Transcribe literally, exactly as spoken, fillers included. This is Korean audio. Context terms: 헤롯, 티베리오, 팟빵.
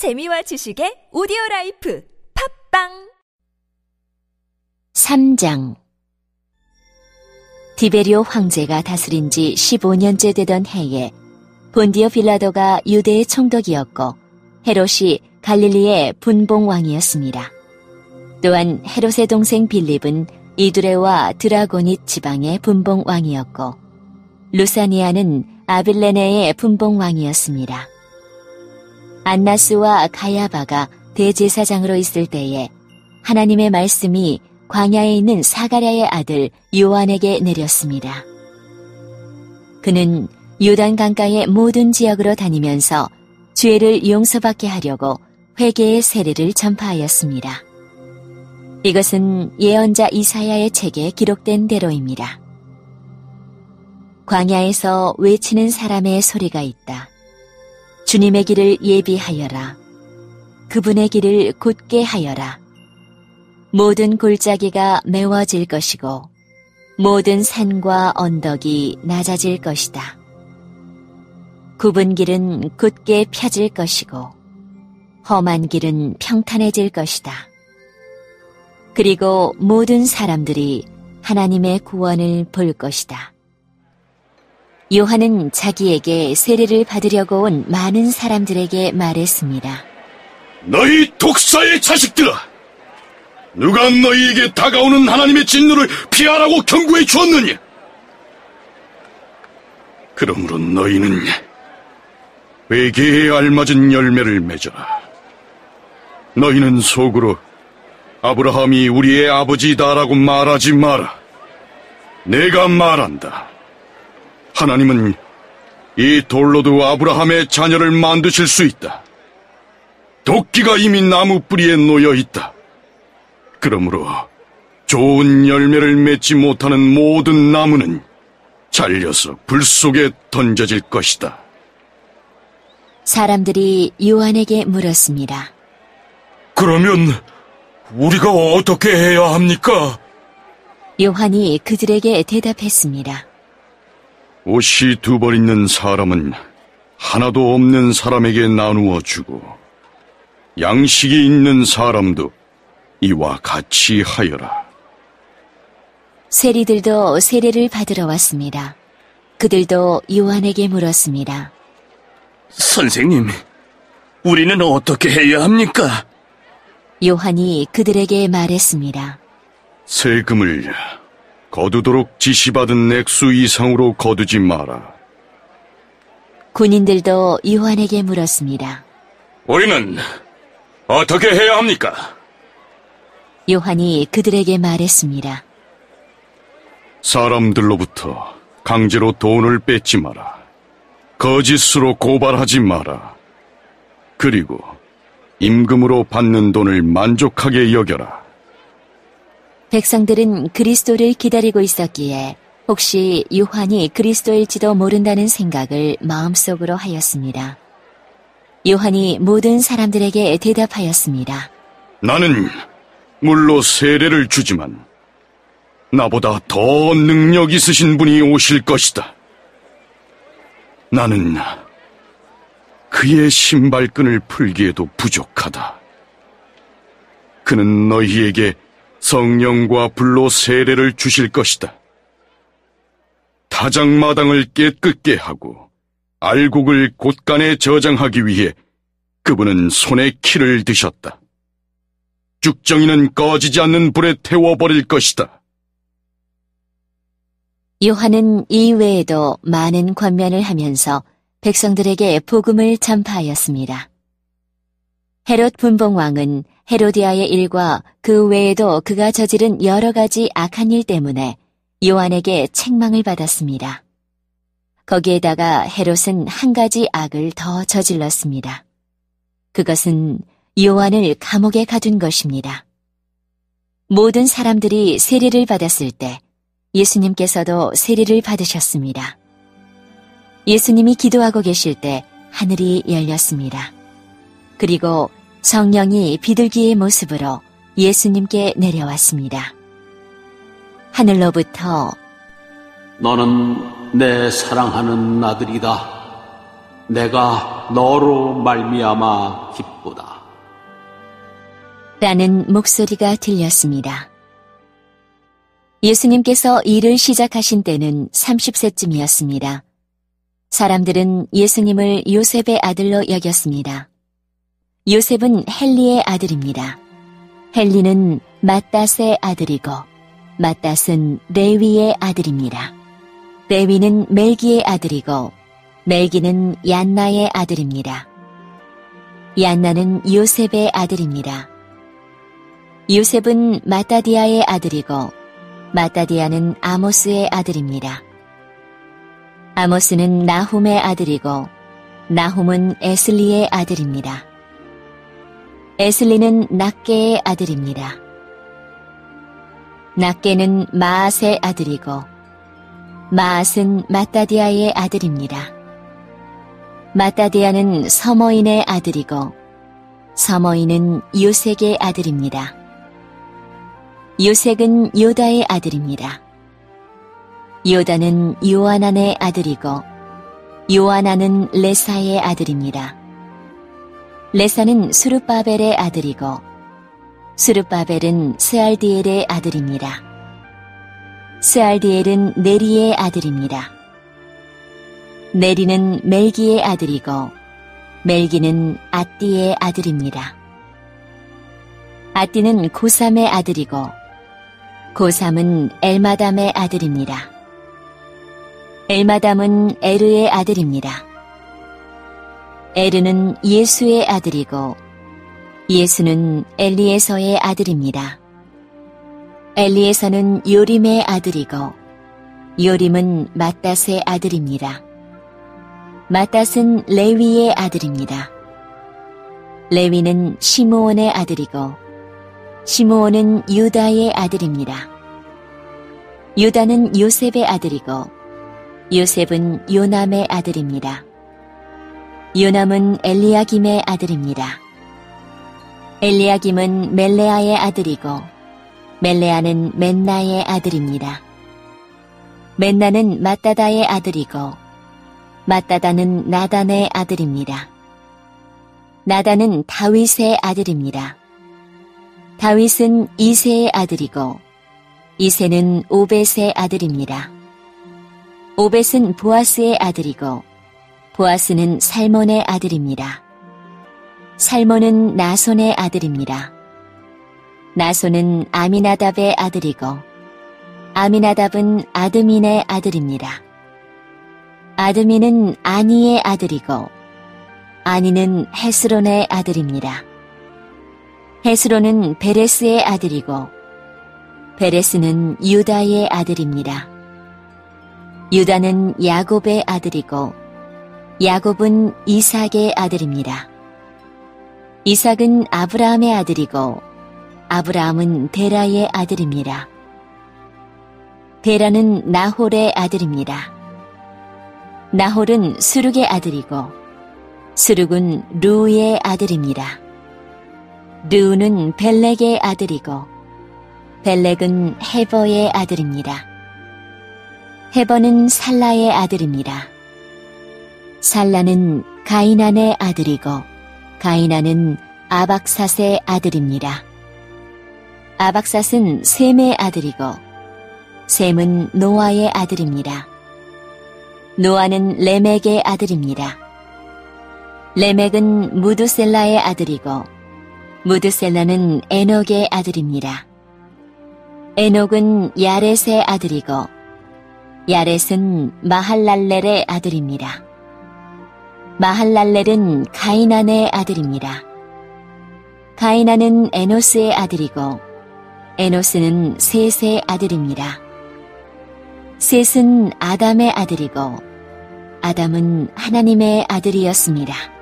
재미와 지식의 오디오라이프 팟빵 삼 장. 티베리오 황제가 다스린 지 십오 년째 되던 해에 본디오 빌라도가 유대의 총독이었고 헤롯이 갈릴리의 분봉왕이었습니다. 또한 헤롯의 동생 빌립은 이두레와 드라고닛 지방의 분봉왕이었고 루사니아는 아빌레네의 분봉왕이었습니다. 안나스와 가야바가 대제사장으로 있을 때에 하나님의 말씀이 광야에 있는 사가랴의 아들 요한에게 내렸습니다. 그는 요단 강가의 모든 지역으로 다니면서 죄를 용서받게 하려고 회개의 세례를 전파하였습니다. 이것은 예언자 이사야의 책에 기록된 대로입니다. 광야에서 외치는 사람의 소리가 있다. 주님의 길을 예비하여라. 그분의 길을 곧게 하여라. 모든 골짜기가 메워질 것이고 모든 산과 언덕이 낮아질 것이다. 굽은 길은 곧게 펴질 것이고 험한 길은 평탄해질 것이다. 그리고 모든 사람들이 하나님의 구원을 볼 것이다. 요한은 자기에게 세례를 받으려고 온 많은 사람들에게 말했습니다. 너희 독사의 자식들아! 누가 너희에게 다가오는 하나님의 진노를 피하라고 경고해 주었느냐? 그러므로 너희는 회개에 알맞은 열매를 맺어라. 너희는 속으로 아브라함이 우리의 아버지다라고 말하지 마라. 내가 말한다. 하나님은 이 돌로도 아브라함의 자녀를 만드실 수 있다. 도끼가 이미 나무 뿌리에 놓여 있다. 그러므로 좋은 열매를 맺지 못하는 모든 나무는 잘려서 불 속에 던져질 것이다. 사람들이 요한에게 물었습니다. 그러면 우리가 어떻게 해야 합니까? 요한이 그들에게 대답했습니다. 옷이 두 벌 있는 사람은 하나도 없는 사람에게 나누어 주고 양식이 있는 사람도 이와 같이 하여라. 세리들도 세례를 받으러 왔습니다. 그들도 요한에게 물었습니다. 선생님, 우리는 어떻게 해야 합니까? 요한이 그들에게 말했습니다. 세금을 거두도록 지시받은 액수 이상으로 거두지 마라. 군인들도 요한에게 물었습니다. 우리는 어떻게 해야 합니까? 요한이 그들에게 말했습니다. 사람들로부터 강제로 돈을 뺏지 마라. 거짓으로 고발하지 마라. 그리고 임금으로 받는 돈을 만족하게 여겨라. 백성들은 그리스도를 기다리고 있었기에 혹시 요한이 그리스도일지도 모른다는 생각을 마음속으로 하였습니다. 요한이 모든 사람들에게 대답하였습니다. 나는 물로 세례를 주지만 나보다 더 능력 있으신 분이 오실 것이다. 나는 그의 신발끈을 풀기에도 부족하다. 그는 너희에게 성령과 불로 세례를 주실 것이다. 타작마당을 깨끗게 하고 알곡을 곳간에 저장하기 위해 그분은 손에 키를 드셨다. 쭉정이는 꺼지지 않는 불에 태워버릴 것이다. 요한은 이외에도 많은 권면을 하면서 백성들에게 복음을 전파하였습니다. 헤롯 분봉왕은 헤로디아의 일과 그 외에도 그가 저지른 여러 가지 악한 일 때문에 요한에게 책망을 받았습니다. 거기에다가 헤롯은 한 가지 악을 더 저질렀습니다. 그것은 요한을 감옥에 가둔 것입니다. 모든 사람들이 세례를 받았을 때 예수님께서도 세례를 받으셨습니다. 예수님이 기도하고 계실 때 하늘이 열렸습니다. 그리고 성령이 비둘기의 모습으로 예수님께 내려왔습니다. 하늘로부터 너는 내 사랑하는 아들이다. 내가 너로 말미암아 기쁘다 라는 목소리가 들렸습니다. 예수님께서 일을 시작하신 때는 서른 세쯤이었습니다. 사람들은 예수님을 요셉의 아들로 여겼습니다. 요셉은 헬리의 아들입니다. 헬리는 맏닷의 아들이고 맏닷은 레위의 아들입니다. 레위는 멜기의 아들이고 멜기는 얀나의 아들입니다. 얀나는 요셉의 아들입니다. 요셉은 마따디아의 아들이고 마따디아는 아모스의 아들입니다. 아모스는 나홈의 아들이고 나홈은 에슬리의 아들입니다. 에슬리는 낙게의 아들입니다. 낙게는 마앗의 아들이고 마앗은 마따디아의 아들입니다. 마따디아는 서머인의 아들이고 서머인은 요색의 아들입니다. 요색은 요다의 아들입니다. 요다는 요아난의 아들이고 요아난은 레사의 아들입니다. 레사는 수룹바벨의 아들이고 수룹바벨은 스알디엘의 아들입니다. 스알디엘은 네리의 아들입니다. 네리는 멜기의 아들이고 멜기는 아띠의 아들입니다. 아띠는 고삼의 아들이고 고삼은 엘마담의 아들입니다. 엘마담은 에르의 아들입니다. 에르는 예수의 아들이고 예수는 엘리에서의 아들입니다. 엘리에서는 요림의 아들이고 요림은 맏닷의 아들입니다. 맏닷은 레위의 아들입니다. 레위는 시므온의 아들이고 시므온은 유다의 아들입니다. 유다는 요셉의 아들이고 요셉은 요남의 아들입니다. 요남은 엘리야김의 아들입니다. 엘리야김은 멜레아의 아들이고 멜레아는 멘나의 아들입니다. 멘나는 마따다의 아들이고 마따다는 나단의 아들입니다. 나단은 다윗의 아들입니다. 다윗은 이새의 아들이고 이새는 오벳의 아들입니다. 오벳은 보아스의 아들이고 보아스는 살몬의 아들입니다. 살몬은 나손의 아들입니다. 나손은 아미나답의 아들이고 아미나답은 아드민의 아들입니다. 아드민은 아니의 아들이고 아니는 헤스론의 아들입니다. 헤스론은 베레스의 아들이고 베레스는 유다의 아들입니다. 유다는 야곱의 아들이고 야곱은 이삭의 아들입니다. 이삭은 아브라함의 아들이고 아브라함은 데라의 아들입니다. 데라는 나홀의 아들입니다. 나홀은 수룩의 아들이고 수룩은 루의 아들입니다. 르우는 벨렉의 아들이고 벨렉은 헤버의 아들입니다. 헤버는 살라의 아들입니다. 살라는 가이난의 아들이고 가이난은 아박삿의 아들입니다. 아박삿은 셈의 아들이고 셈은 노아의 아들입니다. 노아는 레멕의 아들입니다. 레멕은 무두셀라의 아들이고 무드셀라는 에녹의 아들입니다. 에녹은 야렛의 아들이고 야렛은 마할랄렐의 아들입니다. 마할랄렐은 가이난의 아들입니다. 가이난은 에노스의 아들이고 에노스는 셋의 아들입니다. 셋은 아담의 아들이고 아담은 하나님의 아들이었습니다.